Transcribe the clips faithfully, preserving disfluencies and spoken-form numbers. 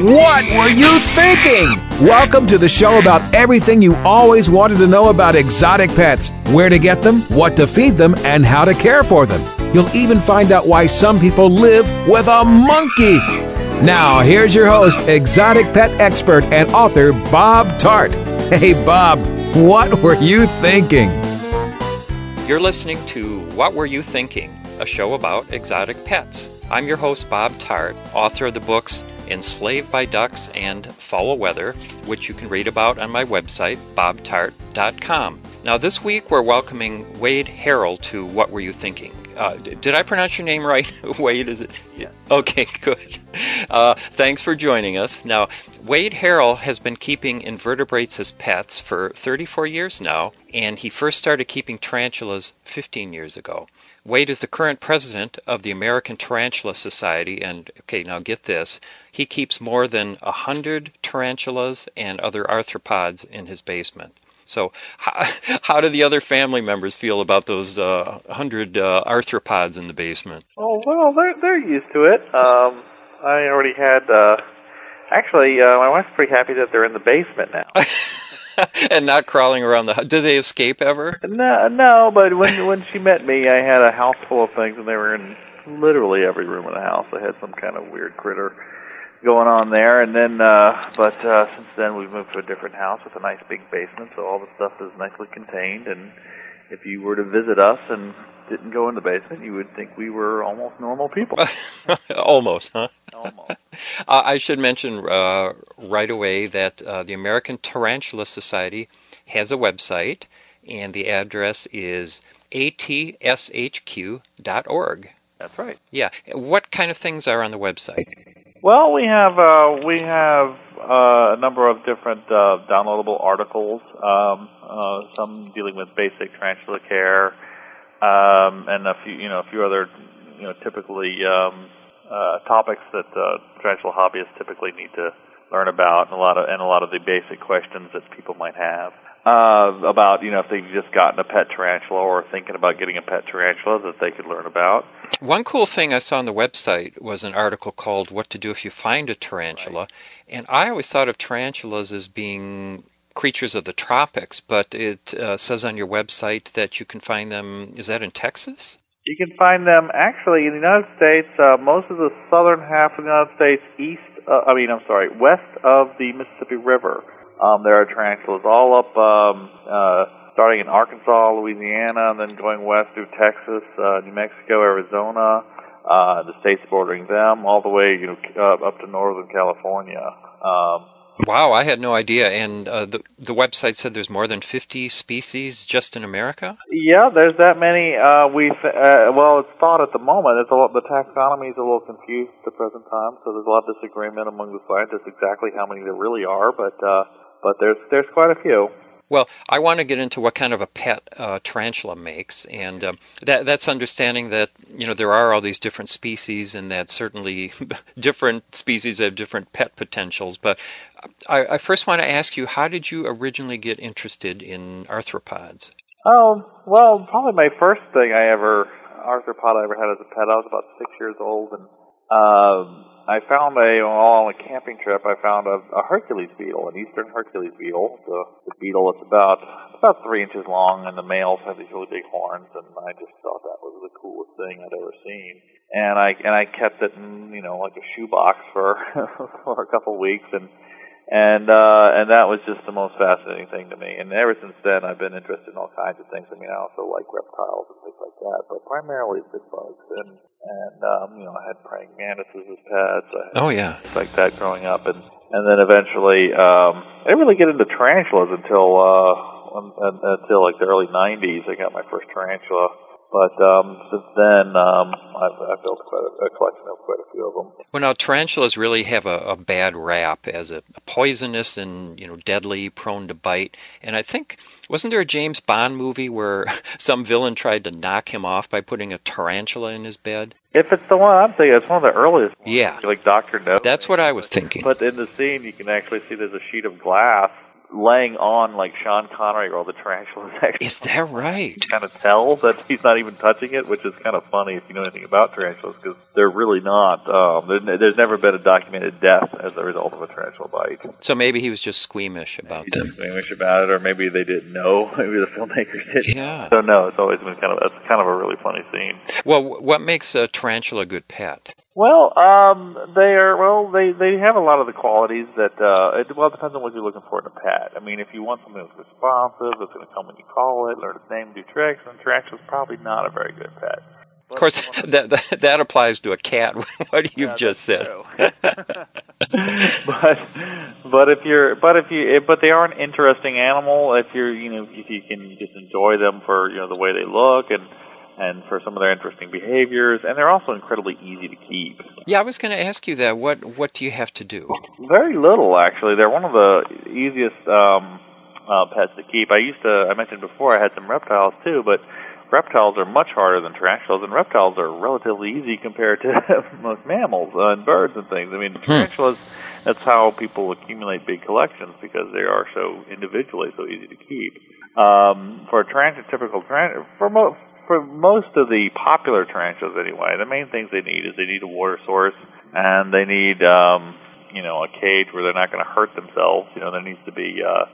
What were you thinking? Welcome to the show about everything you always wanted to know about exotic pets. Where to get them, what to feed them, and how to care for them. You'll even find out why some people live with a monkey. Now, here's your host, exotic pet expert and author, Bob Tarte. Hey, Bob, what were you thinking? You're listening to What Were You Thinking? A show about exotic pets. I'm your host, Bob Tarte, author of the books Enslaved by Ducks and Fowl Weather, which you can read about on my website, bob tarte dot com. Now this week we're welcoming Wade Harrell to What Were You Thinking? Uh, d- did I pronounce your name right? Wade, is it? Yeah. Okay, good. Uh, thanks for joining us. Now, Wade Harrell has been keeping invertebrates as pets for thirty-four years now, and he first started keeping tarantulas fifteen years ago. Wade is the current president of the American Tarantula Society, and, okay, now get this, he keeps more than one hundred tarantulas and other arthropods in his basement. So how, how do the other family members feel about those uh, one hundred uh, arthropods in the basement? Oh, well, they're, they're used to it. Um, I already had, uh, actually, uh, my wife's pretty happy that they're in the basement now. And not crawling around the house. Did they escape ever? No, no. But when when she met me, I had a house full of things, and they were in literally every room in the house. I had some kind of weird critter going on there. And then, uh, but uh, since then, we've moved to a different house with a nice big basement, so all the stuff is nicely contained. And if you were to visit us and didn't go in the basement, you would think we were almost normal people. Almost, huh? Almost. Uh, I should mention uh, right away that uh, the American Tarantula Society has a website, and the address is a t s h q dot org. That's right. Yeah. What kind of things are on the website? Well, we have uh, we have uh, a number of different uh, downloadable articles, um, uh, some dealing with basic tarantula care, um, and a few you know a few other you know typically. Um, Uh, topics that uh, tarantula hobbyists typically need to learn about, and a lot of and a lot of the basic questions that people might have uh, about, you know, if they've just gotten a pet tarantula or thinking about getting a pet tarantula that they could learn about. One cool thing I saw on the website was an article called "What to Do If You Find a Tarantula," right. And I always thought of tarantulas as being creatures of the tropics, but it uh, says on your website that you can find them. Is that in Texas? You can find them, actually, in the United States, uh, most of the southern half of the United States, east, uh, I mean, I'm sorry, west of the Mississippi River. Um, there are tarantulas all up, um, uh, starting in Arkansas, Louisiana, and then going west through Texas, uh, New Mexico, Arizona, uh, the states bordering them, all the way, you know, uh, up to northern California. Um, Wow, I had no idea. And uh, the the website said there's more than fifty species just in America? Yeah, there's that many. Uh, we uh, Well, it's thought at the moment. It's a lot, the taxonomy is a little confused at the present time, so there's a lot of disagreement among the scientists exactly how many there really are, but uh, but there's there's quite a few. Well, I want to get into what kind of a pet uh, tarantula makes, and um, that, that's understanding that, you know, there are all these different species, and that certainly different species have different pet potentials. But I, I first want to ask you, how did you originally get interested in arthropods? Oh, well, probably my first thing I ever, arthropod I ever had as a pet, I was about six years old, and um, I found a, on a camping trip, I found a, a Hercules beetle, an Eastern Hercules beetle. The, the beetle is about about three inches long, and the males have these really big horns, and I just thought that was the coolest thing I'd ever seen. And I and I kept it in, you know, like a shoebox for for a couple weeks, and and uh, and that was just the most fascinating thing to me. And ever since then, I've been interested in all kinds of things. I mean, I also like reptiles and things like that, but primarily big bugs. And And, um, you know, I had praying mantises as pets. I had oh, yeah. Things like that growing up. And, and then eventually, um, I didn't really get into tarantulas until, uh, un, un, until like the early nineties. I got my first tarantula. But um, since then, um, I've, I've built quite a, a collection of quite a few of them. Well, now tarantulas really have a, a bad rap as a, a poisonous and, you know, deadly, prone to bite. And I think, wasn't there a James Bond movie where some villain tried to knock him off by putting a tarantula in his bed? If it's the one I'm thinking, it's one of the earliest ones. Yeah. Like Doctor No. That's what I was thinking. But in the scene, you can actually see there's a sheet of glass laying on, like, Sean Connery, or the tarantula is actually... Is that right? You can kind of tell that he's not even touching it, which is kind of funny if you know anything about tarantulas, because they're really not. Um, there's, there's never been a documented death as a result of a tarantula bite. So maybe he was just squeamish about them. Squeamish about it, or maybe they didn't know. Maybe the filmmakers didn't. Yeah. So, no, it's always been kind of... That's kind of a really funny scene. Well, what makes a tarantula a good pet? Well, um, they are, well, they, they have a lot of the qualities that, uh, it, well, it depends on what you're looking for in a pet. I mean, if you want something that's responsive, that's going to come when you call it, learn its name, do tricks, then tarantula's probably not a very good pet. But of course, that, that that applies to a cat, what you've yeah, just said. but, but if you're, but if you, but they are an interesting animal if you're, you know, if you can just enjoy them for, you know, the way they look and, and for some of their interesting behaviors, and they're also incredibly easy to keep. Yeah, I was going to ask you that. What what do you have to do? Very little, actually. They're one of the easiest um, uh, pets to keep. I used to, I mentioned before, I had some reptiles, too, but reptiles are much harder than tarantulas, and reptiles are relatively easy compared to most mammals and birds and things. I mean, tarantulas, hmm. that's how people accumulate big collections, because they are so individually so easy to keep. Um, for a tarantula, typical tarantula, for most, For most of the popular tarantulas, anyway, the main things they need is they need a water source, and they need, um, you know, a cage where they're not going to hurt themselves. You know, there needs to be, uh,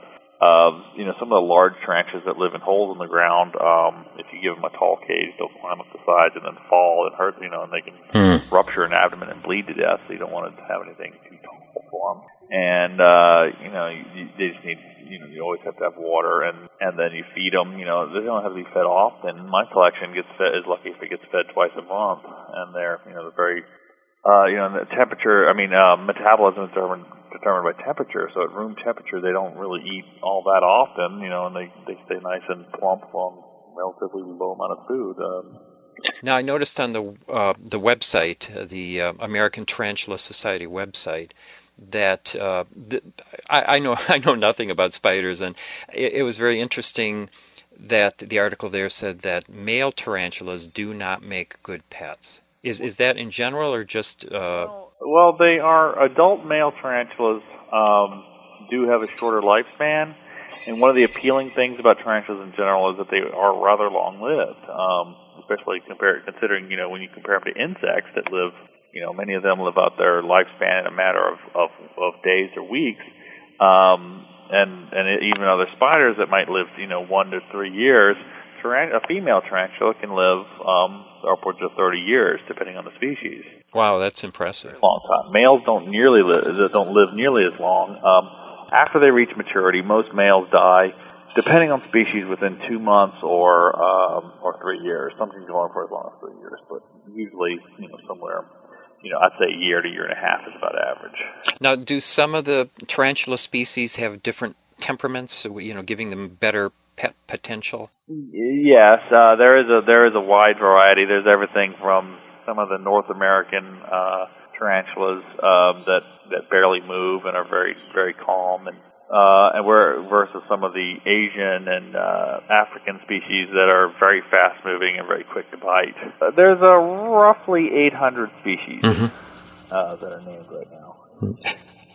uh, you know, some of the large tarantulas that live in holes in the ground. Um, if you give them a tall cage, they'll climb up the sides and then fall and hurt. You know, and they can mm. rupture an abdomen and bleed to death. So you don't want to have anything too tall for them. And, uh, you know, you, they just need, you know, you always have to have water, and, and then you feed them, you know, they don't have to be fed often. My collection gets fed, is lucky if it gets fed twice a month, and they're, you know, they're very, uh, you know, the temperature, I mean, uh, metabolism is determined, determined by temperature, so at room temperature they don't really eat all that often, you know, and they, they stay nice and plump on relatively low amount of food, um. Now, I noticed on the, uh, the website, the uh, American Tarantula Society website, that uh, th- I, I know I know nothing about spiders, and it, it was very interesting that the article there said that male tarantulas do not make good pets. Is is that in general or just? Uh... Well, well, they are adult male tarantulas um, do have a shorter lifespan, and one of the appealing things about tarantulas in general is that they are rather long-lived, um, especially compared considering you know when you compare them to insects that live. You know, many of them live out their lifespan in a matter of, of, of days or weeks. Um, and, and even other spiders that might live, you know, one to three years, tarant- a female tarantula can live um, upwards of thirty years, depending on the species. Wow, that's impressive. Long time. Males don't nearly live, don't live nearly as long. Um, after they reach maturity, most males die, depending on species, within two months or um, or three years. Some can go on for as long as three years, but usually, you know, somewhere... You know, I'd say a year to year and a half is about average. Now, do some of the tarantula species have different temperaments, you know, giving them better pet potential? Yes, uh, there is a there is a wide variety. There's everything from some of the North American uh, tarantulas um, that, that barely move and are very, very calm, and uh, and we're versus some of the Asian and uh, African species that are very fast moving and very quick to bite. Uh, there's a roughly eight hundred species mm-hmm. uh, that are named right now.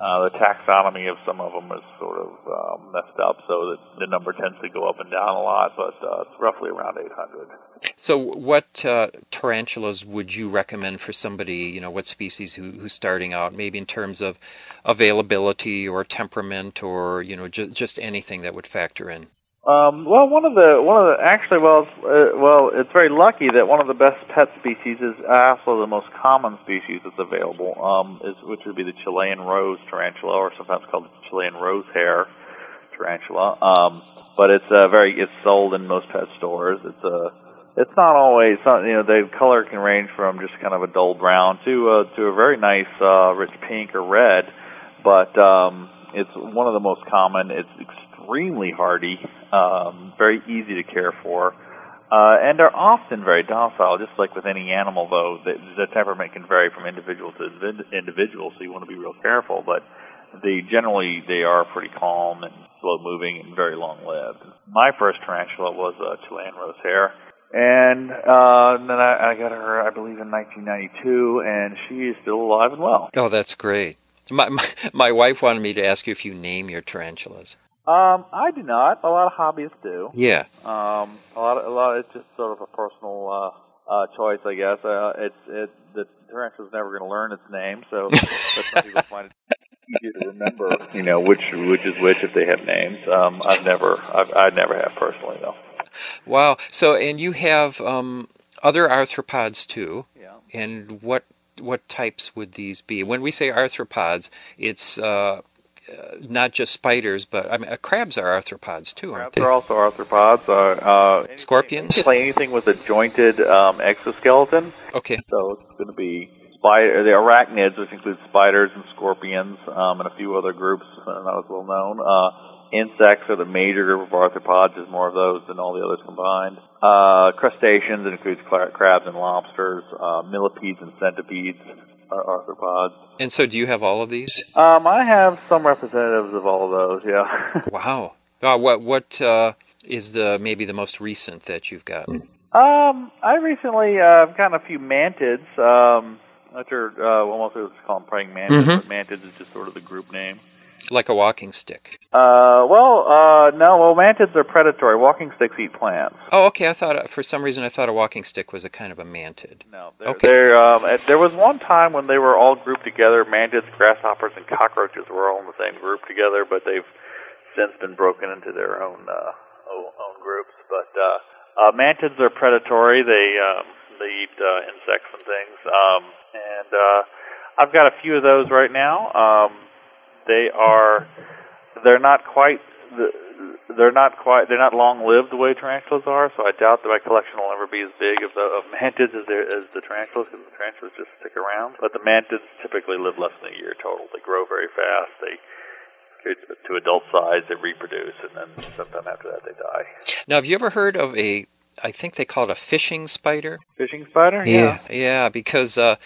Uh, the taxonomy of some of them is sort of um, messed up, so that the number tends to go up and down a lot, but uh, it's roughly around eight hundred. So what uh, tarantulas would you recommend for somebody, you know, what species who, who's starting out, maybe in terms of availability or temperament or, you know, ju- just anything that would factor in? Um, well, one of the, one of the, actually, well, it's, uh, well, it's very lucky that one of the best pet species is also the most common species that's available, um, is, which would be the Chilean rose tarantula, or sometimes called the Chilean rose hair tarantula. Um, but it's a very, it's sold in most pet stores. It's a, it's not always, not, you know, the color can range from just kind of a dull brown to a, to a very nice, uh, rich pink or red. But, um, it's one of the most common. It's extremely hardy, um, very easy to care for, uh, and are often very docile. Just like with any animal, though, the, the temperament can vary from individual to individual, so you want to be real careful. But they generally, they are pretty calm and slow-moving and very long-lived. My first tarantula was a Chilean rose hair. And uh, then I, I got her, I believe, in nineteen ninety-two, and she is still alive and well. Oh, that's great. My, my, my wife wanted me to ask you if you name your tarantulas. Um, I do not. A lot of hobbyists do. Yeah. Um, a lot, of, a lot. Of, it's just sort of a personal uh, uh, choice, I guess. Uh, it's it the tarantula's never going to learn its name, so but some people find it easier to remember, you know, which which is which if they have names. Um, I've never, I've, I never have personally though. Wow. So, and you have um, other arthropods too. Yeah. And what what types would these be? When we say arthropods, it's uh, not just spiders, but I mean, uh, crabs are arthropods too, aren't they? Crabs are also arthropods. Uh, uh, anything, Scorpions? Play anything with a jointed um, exoskeleton. Okay. So it's going to be spider, the arachnids, which includes spiders and scorpions um, and a few other groups that are not as well known. Uh, Insects are the major group of arthropods. There's more of those than all the others combined. Uh, crustaceans, that includes crabs and lobsters. Uh, millipedes and centipedes are arthropods. And so do you have all of these? Um, I have some representatives of all of those, yeah. Wow. Uh, what what uh, is the maybe the most recent that you've gotten? Um, I recently uh, I've gotten a few mantids. Um, which are, uh, almost always call them praying mantids, mm-hmm. but mantids is just sort of the group name. Like a walking stick. Uh, well, uh, no, well, mantids are predatory. Walking sticks eat plants. Oh, okay, I thought, for some reason, I thought a walking stick was a kind of a mantid. No, they're, okay. they're, um, there was one time when they were all grouped together, mantids, grasshoppers, and cockroaches were all in the same group together, but they've since been broken into their own, uh, own groups. But, uh, uh, mantids are predatory. They, um, they eat, uh, insects and things. Um, and, uh, I've got a few of those right now. Um, They are, they're not quite, they're not quite, they're not long-lived the way tarantulas are, so I doubt that my collection will ever be as big of, the, of mantids as, as the tarantulas, because the tarantulas just stick around. But the mantids typically live less than a year total. They grow very fast. They to adult size, they reproduce, and then sometime after that they die. Now, have you ever heard of a, I think they call it a fishing spider? Fishing spider? Yeah. Yeah, yeah because... Uh,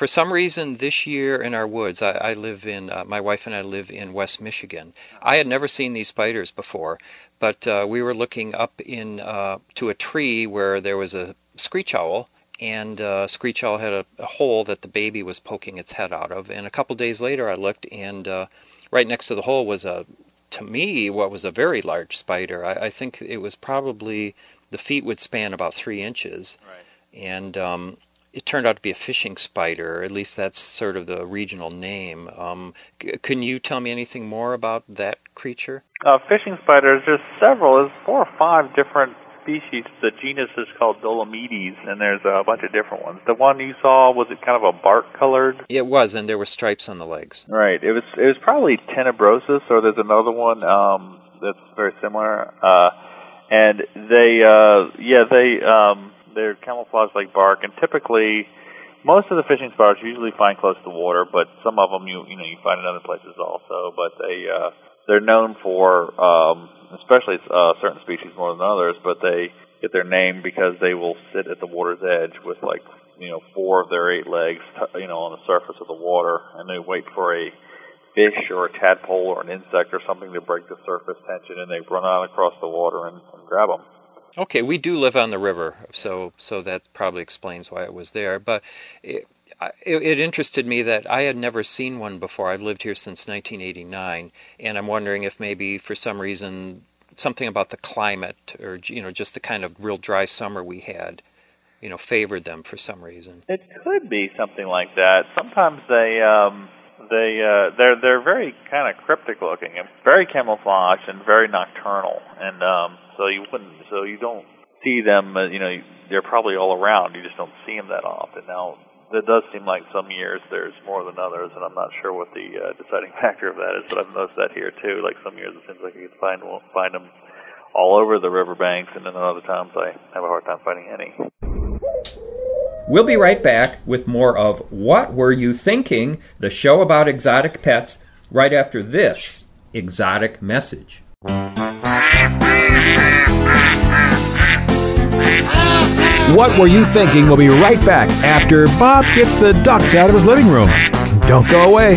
For some reason, this year in our woods, I, I live in, uh, my wife and I live in West Michigan. I had never seen these spiders before, but uh, we were looking up in uh, to a tree where there was a screech owl, and uh, screech owl had a, a hole that the baby was poking its head out of. And a couple days later, I looked, and uh, right next to the hole was, a, to me, what was a very large spider. I, I think it was probably, the feet would span about three inches. Right. And... Um, It turned out to be a fishing spider, or at least that's sort of the regional name. Um, c- can you tell me anything more about that creature? Uh, fishing spiders, there's several. There's four or five different species. The genus is called Dolomedes, and there's a bunch of different ones. The one you saw, was it kind of a bark-colored? It was, and there were stripes on the legs. Right. It was It was probably Tenebrosus, or there's another one um, that's very similar. Uh, and they, uh, yeah, they... Um, They're camouflaged like bark, and typically, most of the fishing spiders you usually find close to water, but some of them you you know you find in other places also. But they uh, they're known for, um, especially uh, certain species more than others. But they get their name because they will sit at the water's edge with like you know four of their eight legs you know on the surface of the water, and they wait for a fish or a tadpole or an insect or something to break the surface tension, and they run out across the water and, and grab them. Okay, we do live on the river, so so that probably explains why it was there. But it, it, it interested me that I had never seen one before. I've lived here since nineteen eighty-nine, and I'm wondering if maybe for some reason something about the climate or you know just the kind of real dry summer we had, you know, favored them for some reason. It could be something like that. Sometimes they um, they uh, they're they're very kind of cryptic looking, and very camouflaged and very nocturnal, and. Um, So you wouldn't, so you don't see them, you know, they're probably all around. You just don't see them that often. Now, that does seem like some years there's more than others, and I'm not sure what the uh, deciding factor of that is, but I've noticed that here, too. Like some years it seems like you can find, find them all over the riverbanks, and then other times I have a hard time finding any. We'll be right back with more of What Were You Thinking?, the show about exotic pets, right after this exotic message. Wow. What Were You Thinking? We'll be right back after Bob gets the ducks out of his living room. Don't go away.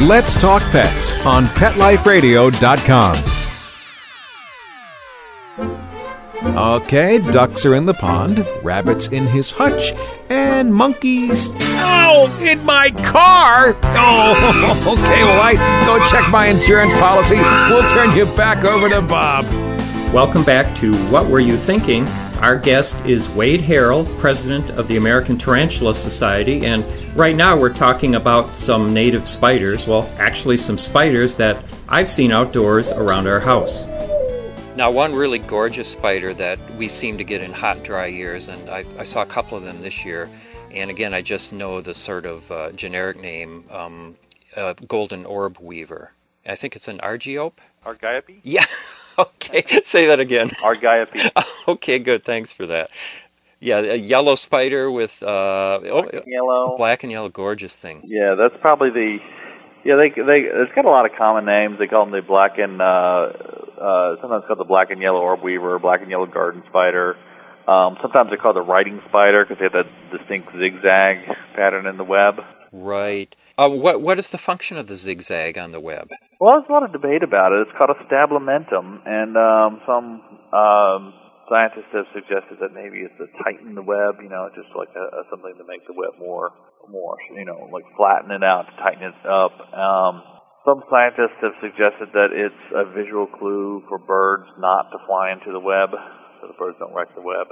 Let's Talk Pets on pet life radio dot com. Okay, ducks are in the pond, rabbits in his hutch, and monkeys... Ow! Oh, in my car! Oh, okay, all right. Go check my insurance policy. We'll turn you back over to Bob. Welcome back to What Were You Thinking? Our guest is Wade Harrell, president of the American Tarantula Society, and right now we're talking about some native spiders, well, actually some spiders that I've seen outdoors around our house. Now, one really gorgeous spider that we seem to get in hot, dry years, and I, I saw a couple of them this year, and again, I just know the sort of uh, generic name, um, uh, golden orb weaver. I think it's an Argiope? Argiope? Yeah. Okay, say that again. Argiope. Okay, good. Thanks for that. Yeah, a yellow spider with uh, black oh, and yellow, black and yellow, gorgeous thing. Yeah, that's probably the. Yeah, they they. It's got a lot of common names. They call them the black and uh, uh, sometimes called the black and yellow orb weaver, or black and yellow garden spider. Um, sometimes they're called the writing spider because they have that distinct zigzag pattern in the web. Right. Uh, what what is the function of the zigzag on the web? Well, there's a lot of debate about it. It's called a stablementum, and um, some um, scientists have suggested that maybe it's to tighten the web, you know, just like a, something to make the web more, more, you know, like flatten it out, to tighten it up. Um, some scientists have suggested that it's a visual clue for birds not to fly into the web, so the birds don't wreck the web.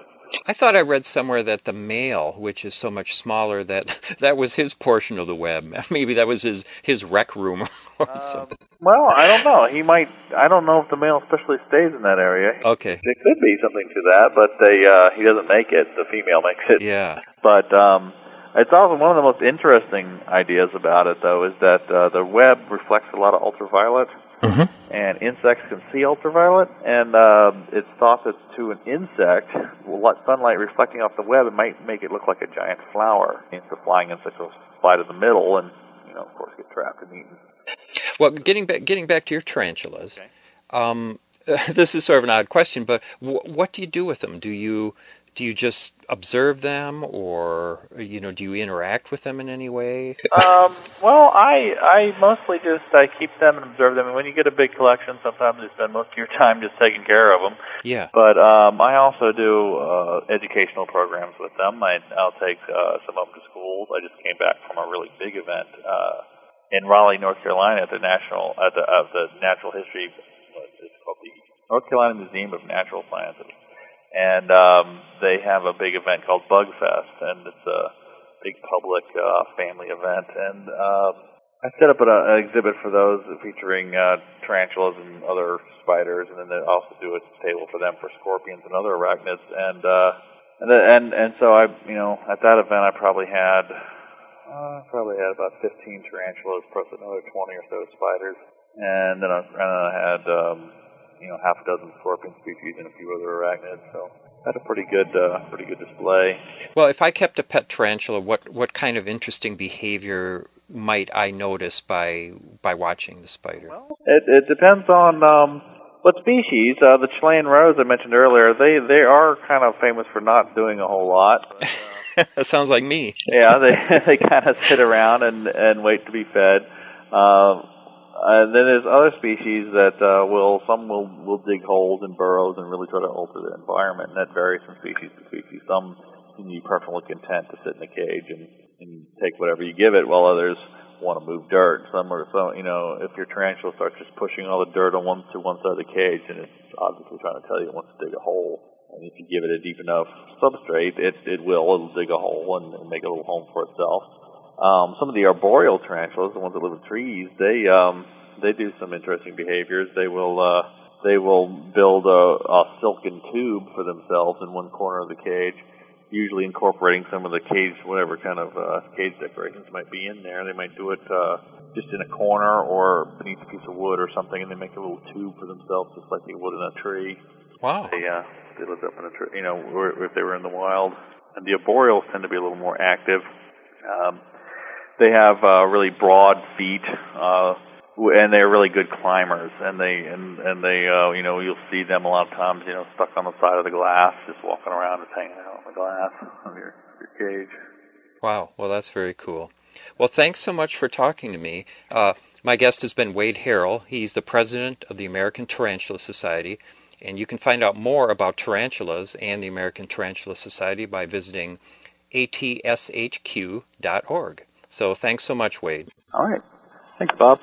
I thought I read somewhere that the male, which is so much smaller, that that was his portion of the web. Maybe that was his, his rec room or uh, something. Well, I don't know. He might. I don't know if the male especially stays in that area. Okay. There could be something to that, but they uh, he doesn't make it. The female makes it. Yeah. But um, it's also one of the most interesting ideas about it, though, is that uh, the web reflects a lot of ultraviolet. Mm-hmm. And insects can see ultraviolet, and uh, it's thought that to an insect, sunlight reflecting off the web, it might make it look like a giant flower. So flying insects will fly to the middle, and you know, of course, get trapped and eaten. Well, getting back, getting back to your tarantulas, okay. um, uh, this is sort of an odd question, but w- what do you do with them? Do you do you just observe them, or you know, do you interact with them in any way? um, well, I I mostly just I keep them and observe them. And when you get a big collection, sometimes you spend most of your time just taking care of them. Yeah. But um, I also do uh, educational programs with them. I, I'll take uh, some of them to schools. I just came back from a really big event uh, in Raleigh, North Carolina, at the national at the of the Natural History. It's called the North Carolina Museum of Natural Sciences. And um, they have a big event called Bug Fest, and it's a big public uh, family event. And um, I set up an, an exhibit for those featuring uh, tarantulas and other spiders, and then they also do a table for them for scorpions and other arachnids. And uh, and, and and so I, you know, at that event I probably had uh, probably had about fifteen tarantulas plus another twenty or so spiders, and then I, and then I had. Um, you know, half a dozen scorpion species and a few other arachnids, so that's a pretty good uh, pretty good display. Well, if I kept a pet tarantula, what, what kind of interesting behavior might I notice by by watching the spider? Well, it, it depends on um, what species. Uh, the Chilean rose I mentioned earlier, they, they are kind of famous for not doing a whole lot. But, uh, that sounds like me. Yeah, they they kind of sit around and, and wait to be fed. Uh, Uh, then there's other species that uh, will, some will, will dig holes and burrows and really try to alter the environment, and that varies from species to species. Some seem to be perfectly content to sit in a cage and, and take whatever you give it, while others want to move dirt. Some are, so, you know, if your tarantula starts just pushing all the dirt on one to one side of the cage, then it's obviously trying to tell you it wants to dig a hole. And if you give it a deep enough substrate, it, it will. It'll dig a hole and, and make a little home for itself. Um, some of the arboreal tarantulas, the ones that live in trees, they um, they do some interesting behaviors. They will uh, they will build a, a silken tube for themselves in one corner of the cage, usually incorporating some of the cage, whatever kind of uh, cage decorations might be in there. They might do it uh, just in a corner or beneath a piece of wood or something, and they make a little tube for themselves, just like they would in a tree. Wow. They, uh, they lived up in a tree, you know, or if they were in the wild. And the arboreals tend to be a little more active. Um, they have uh, really broad feet, uh, and they're really good climbers. And they, and, and they, uh, you know, you'll see them a lot of times, you know, stuck on the side of the glass, just walking around and hanging out on the glass of your, your cage. Wow. Well, that's very cool. Well, thanks so much for talking to me. Uh, my guest has been Wade Harrell. He's the president of the American Tarantula Society. And you can find out more about tarantulas and the American Tarantula Society by visiting A T S H Q dot org. So thanks so much, Wade. All right. Thanks, Bob.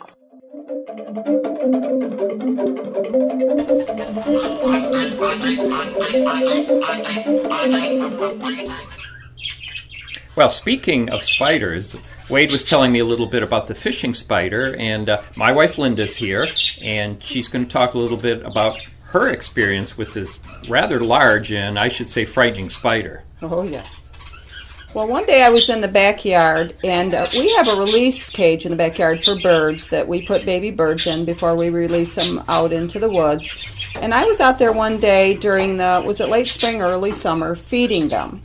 Well, speaking of spiders, Wade was telling me a little bit about the fishing spider, and uh, my wife Linda's here, and she's going to talk a little bit about her experience with this rather large and, I should say, frightening spider. Oh, yeah. Well, one day I was in the backyard, and uh, we have a release cage in the backyard for birds that we put baby birds in before we release them out into the woods. And I was out there one day during the, was it late spring or early summer, feeding them.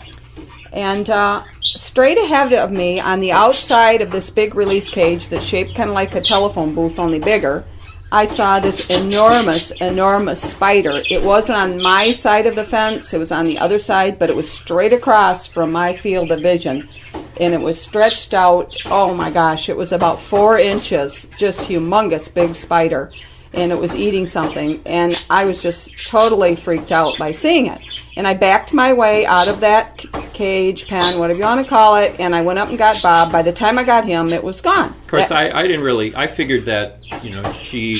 And uh, straight ahead of me, on the outside of this big release cage that's shaped kind of like a telephone booth, only bigger, I saw this enormous, enormous spider. It wasn't on my side of the fence. It was on the other side, but it was straight across from my field of vision. And it was stretched out, oh my gosh, it was about four inches, just humongous big spider. And it was eating something. And I was just totally freaked out by seeing it. And I backed my way out of that cage, pen, whatever you want to call it, and I went up and got Bob. By the time I got him, it was gone. Of course, that, I, I didn't really, I figured that, you know, she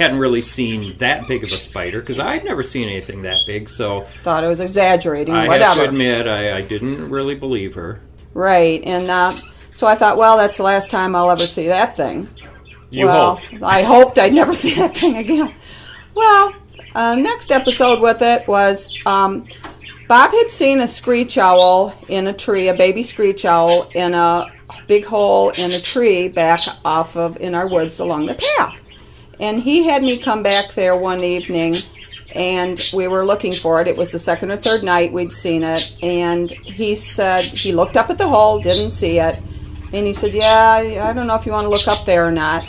hadn't really seen that big of a spider, because I'd never seen anything that big, so. Thought I was exaggerating, I whatever. I have to admit, I, I didn't really believe her. Right, and uh, so I thought, well, that's the last time I'll ever see that thing. You well, hoped. I hoped I'd never see that thing again. Well, uh, next episode with it was um, Bob had seen a screech owl in a tree, a baby screech owl in a big hole in a tree back off of in our woods along the path. And he had me come back there one evening, and we were looking for it. It was the second or third night we'd seen it. And he said, he looked up at the hole, didn't see it. And he said, yeah, I don't know if you want to look up there or not.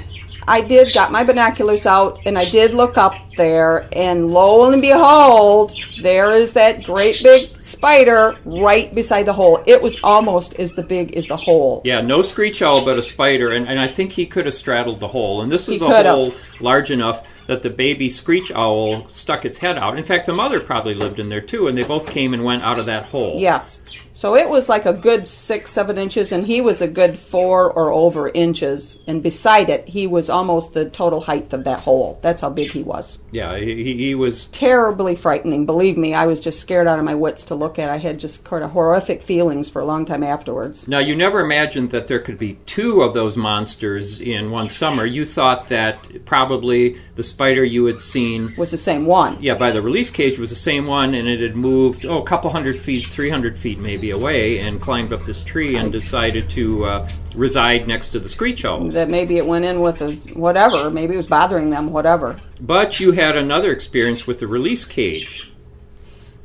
I did, got my binoculars out, and I did look up there, and lo and behold, there is that great big spider right beside the hole. It was almost as the big as the hole. Yeah, no screech owl, but a spider, and, and I think he could have straddled the hole. And this was he a could've. hole large enough that the baby screech owl stuck its head out. In fact, the mother probably lived in there, too, and they both came and went out of that hole. Yes. So it was like a good six, seven inches, and he was a good four or over inches. And beside it, he was almost the total height of that hole. That's how big he was. Yeah, he, he was... terribly frightening. Believe me, I was just scared out of my wits to look at. I had just kind of horrific feelings for a long time afterwards. Now, you never imagined that there could be two of those monsters in one summer. You thought that probably the spider you had seen... was the same one. Yeah, by the release cage was the same one, and it had moved, oh, a couple hundred feet, three hundred feet maybe, away and climbed up this tree and decided to uh, reside next to the screech owls. That maybe it went in with a whatever, maybe it was bothering them, whatever. But you had another experience with the release cage.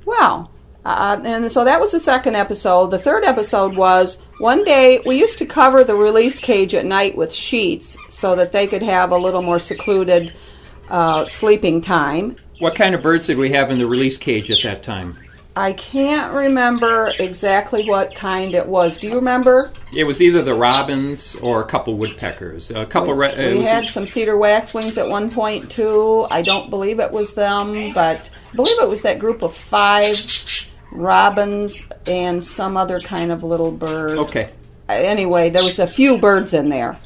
Well, uh, and so that was the second episode. The third episode was one day we used to cover the release cage at night with sheets so that they could have a little more secluded uh, sleeping time. What kind of birds did we have in the release cage at that time? I can't remember exactly what kind it was. Do you remember? It was either the robins or a couple woodpeckers. A couple. We, re- we had a- some cedar waxwings at one point, too. I don't believe it was them, but I believe it was that group of five robins and some other kind of little bird. Okay. Anyway, there was a few birds in there.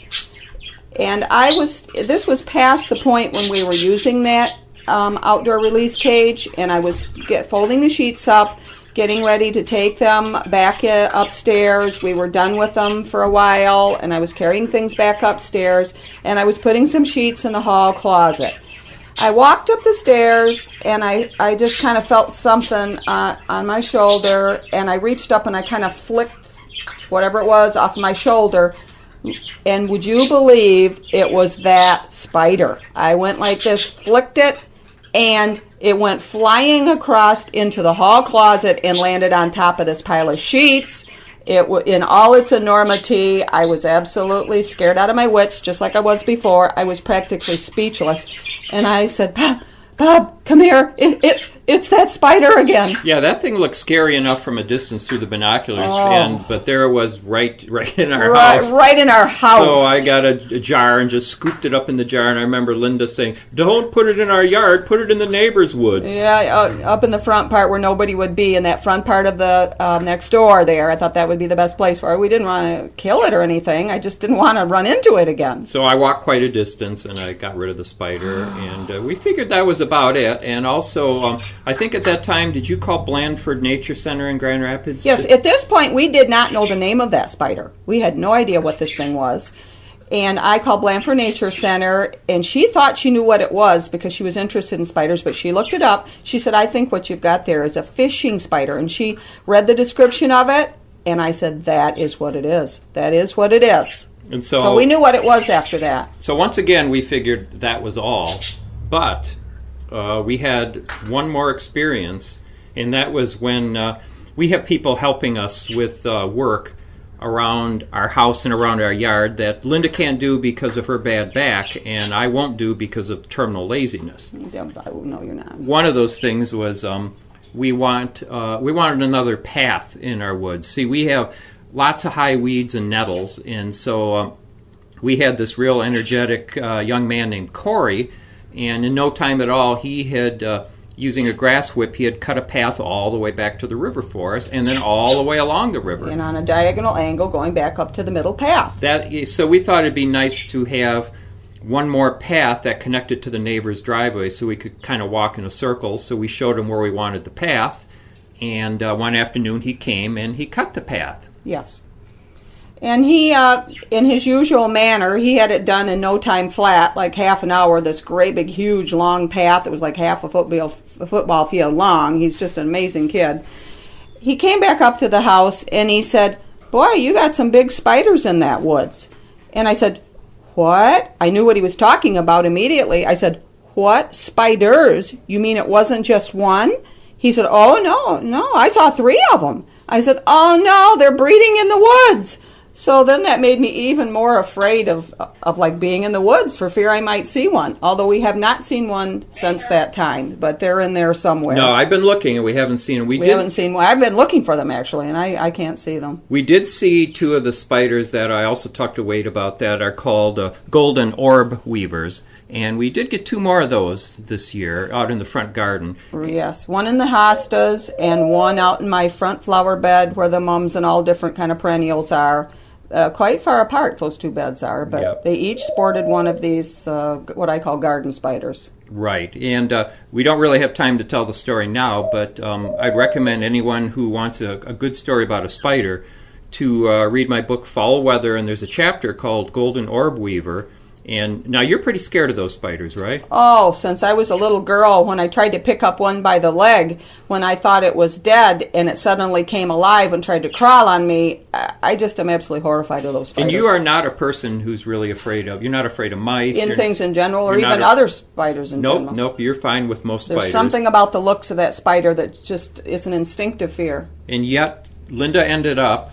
And I was. This was past the point when we were using that um, outdoor release cage, and I was get, folding the sheets up, getting ready to take them back uh, upstairs. We were done with them for a while, and I was carrying things back upstairs, and I was putting some sheets in the hall closet. I walked up the stairs, and I, I just kind of felt something uh, on my shoulder, and I reached up and I kind of flicked whatever it was off my shoulder, and would you believe it was that spider? I went like this, flicked it, and it went flying across into the hall closet and landed on top of this pile of sheets. It w- in all its enormity, I was absolutely scared out of my wits, just like I was before. I was practically speechless, and I said, "Bob, Bob, come here! It, it's it's that spider again." Yeah, that thing looked scary enough from a distance through the binoculars, oh. and but there it was, right, right in our right, house, right in our house. So I got a, a jar and just scooped it up in the jar, and I remember Linda saying, "Don't put it in our yard. Put it in the neighbor's woods." Yeah, uh, up in the front part where nobody would be, in that front part of the uh, next door there. I thought that would be the best place for it. We didn't want to kill it or anything. I just didn't want to run into it again. So I walked quite a distance, and I got rid of the spider, and uh, we figured that was about it. And also, um, I think at that time, did you call Blandford Nature Center in Grand Rapids? Yes, at this point, we did not know the name of that spider. We had no idea what this thing was. And I called Blandford Nature Center, and she thought she knew what it was because she was interested in spiders, but she looked it up. She said, "I think what you've got there is a fishing spider." And she read the description of it, and I said, "That is what it is. That is what it is." And so, so we knew what it was after that. So once again, we figured that was all, but... Uh, we had one more experience, and that was when uh, we have people helping us with uh, work around our house and around our yard that Linda can't do because of her bad back, and I won't do because of terminal laziness. No, you're not. One of those things was um, we want uh, we wanted another path in our woods. See, we have lots of high weeds and nettles, and so um, we had this real energetic uh, young man named Corey. And in no time at all, he had, uh, using a grass whip, he had cut a path all the way back to the river for us, and then all the way along the river. And on a diagonal angle going back up to the middle path. That, so we thought it'd be nice to have one more path that connected to the neighbor's driveway so we could kind of walk in a circle. So we showed him where we wanted the path, and uh, one afternoon he came and he cut the path. Yes. And he, uh, in his usual manner, he had it done in no time flat, like half an hour, this great big huge long path that was like half a football, a football field long. He's just an amazing kid. He came back up to the house, and he said, "Boy, you got some big spiders in that woods." And I said, "What?" I knew what he was talking about immediately. I said, "What? Spiders? You mean it wasn't just one?" He said, "Oh, no, no, I saw three of them." I said, "Oh, no, they're breeding in the woods." So then that made me even more afraid of, of like being in the woods for fear I might see one, although we have not seen one since that time, but they're in there somewhere. No, I've been looking and we haven't seen them. We, we haven't seen one. I've been looking for them actually, and I, I can't see them. We did see two of the spiders that I also talked to Wade about that are called uh, golden orb weavers. And we did get two more of those this year out in the front garden. Yes, one in the hostas and one out in my front flower bed where the mums and all different kind of perennials are. Uh, quite far apart, those two beds are, but yep. They each sported one of these, uh, what I call garden spiders. Right, and uh, we don't really have time to tell the story now, but um, I'd recommend anyone who wants a, a good story about a spider to uh, read my book, Fowl Weather, and there's a chapter called Golden Orb Weaver. And now you're pretty scared of those spiders, right? Oh, since I was a little girl, when I tried to pick up one by the leg, when I thought it was dead and it suddenly came alive and tried to crawl on me, I just am absolutely horrified of those spiders. And you are not a person who's really afraid of, you're not afraid of mice. In things in general, or even a, other spiders in nope, general. Nope, nope, you're fine with most There's spiders. There's something about the looks of that spider that just is an instinctive fear. And yet, Linda ended up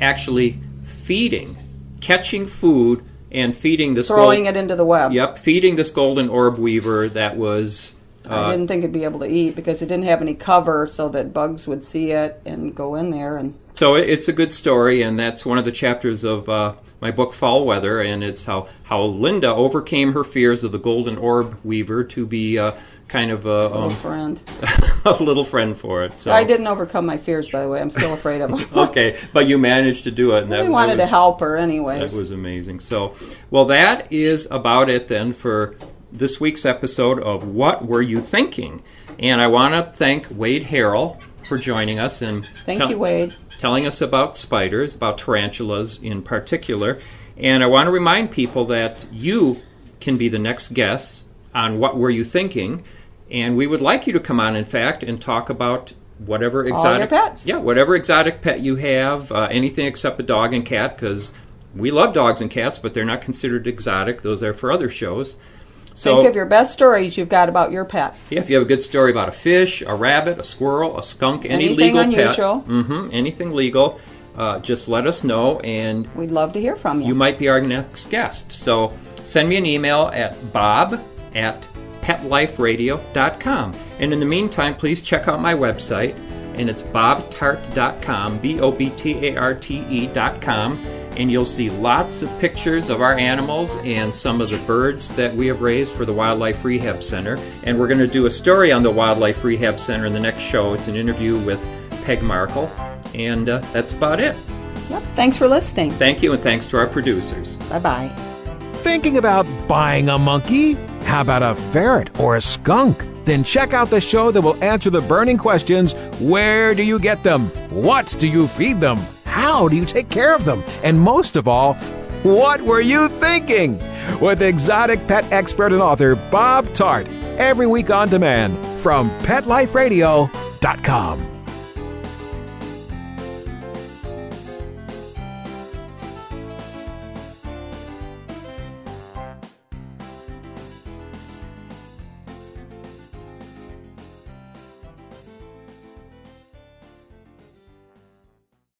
actually feeding, catching food, and feeding this throwing gold, it into the web. Yep, feeding this golden orb weaver that was. Uh, I didn't think it'd be able to eat because it didn't have any cover, so that bugs would see it and go in there. And so it's a good story, and that's one of the chapters of uh, my book, Fall Weather, and it's how how Linda overcame her fears of the golden orb weaver to be uh, kind of a, a little um, friend, a little friend for it. So I didn't overcome my fears, by the way. I'm still afraid of them. Okay, but you managed to do it. And that, we wanted that was, to help her, anyways. That was amazing. So, well, that is about it then for this week's episode of What Were You Thinking? And I want to thank Wade Harrell for joining us and thank te- you, Wade. telling us about spiders, about tarantulas in particular. And I want to remind people that you can be the next guest on What Were You Thinking? And we would like you to come on, in fact, and talk about whatever exotic All your pets. Yeah, whatever exotic pet you have, uh, anything except a dog and cat, because we love dogs and cats, but they're not considered exotic. Those are for other shows. So, think of your best stories you've got about your pet. Yeah, if you have a good story about a fish, a rabbit, a squirrel, a skunk, any anything legal unusual. pet. Mm-hmm, anything legal. Uh, just let us know, and we'd love to hear from you. You might be our next guest. So send me an email at bob at pet life radio dot com. And in the meantime, please check out my website, and it's bob tarte dot com, B O B T A R T E dot com, and you'll see lots of pictures of our animals and some of the birds that we have raised for the Wildlife Rehab Center. And we're going to do a story on the Wildlife Rehab Center in the next show. It's an interview with Peg Markle, and uh, that's about it. Yep. Thanks for listening. Thank you, and thanks to our producers. Bye-bye. Thinking about buying a monkey? How about a ferret or a skunk? Then check out the show that will answer the burning questions: where do you get them? What do you feed them? How do you take care of them? And most of all, what were you thinking? With exotic pet expert and author Bob Tarte, every week on demand from pet life radio dot com.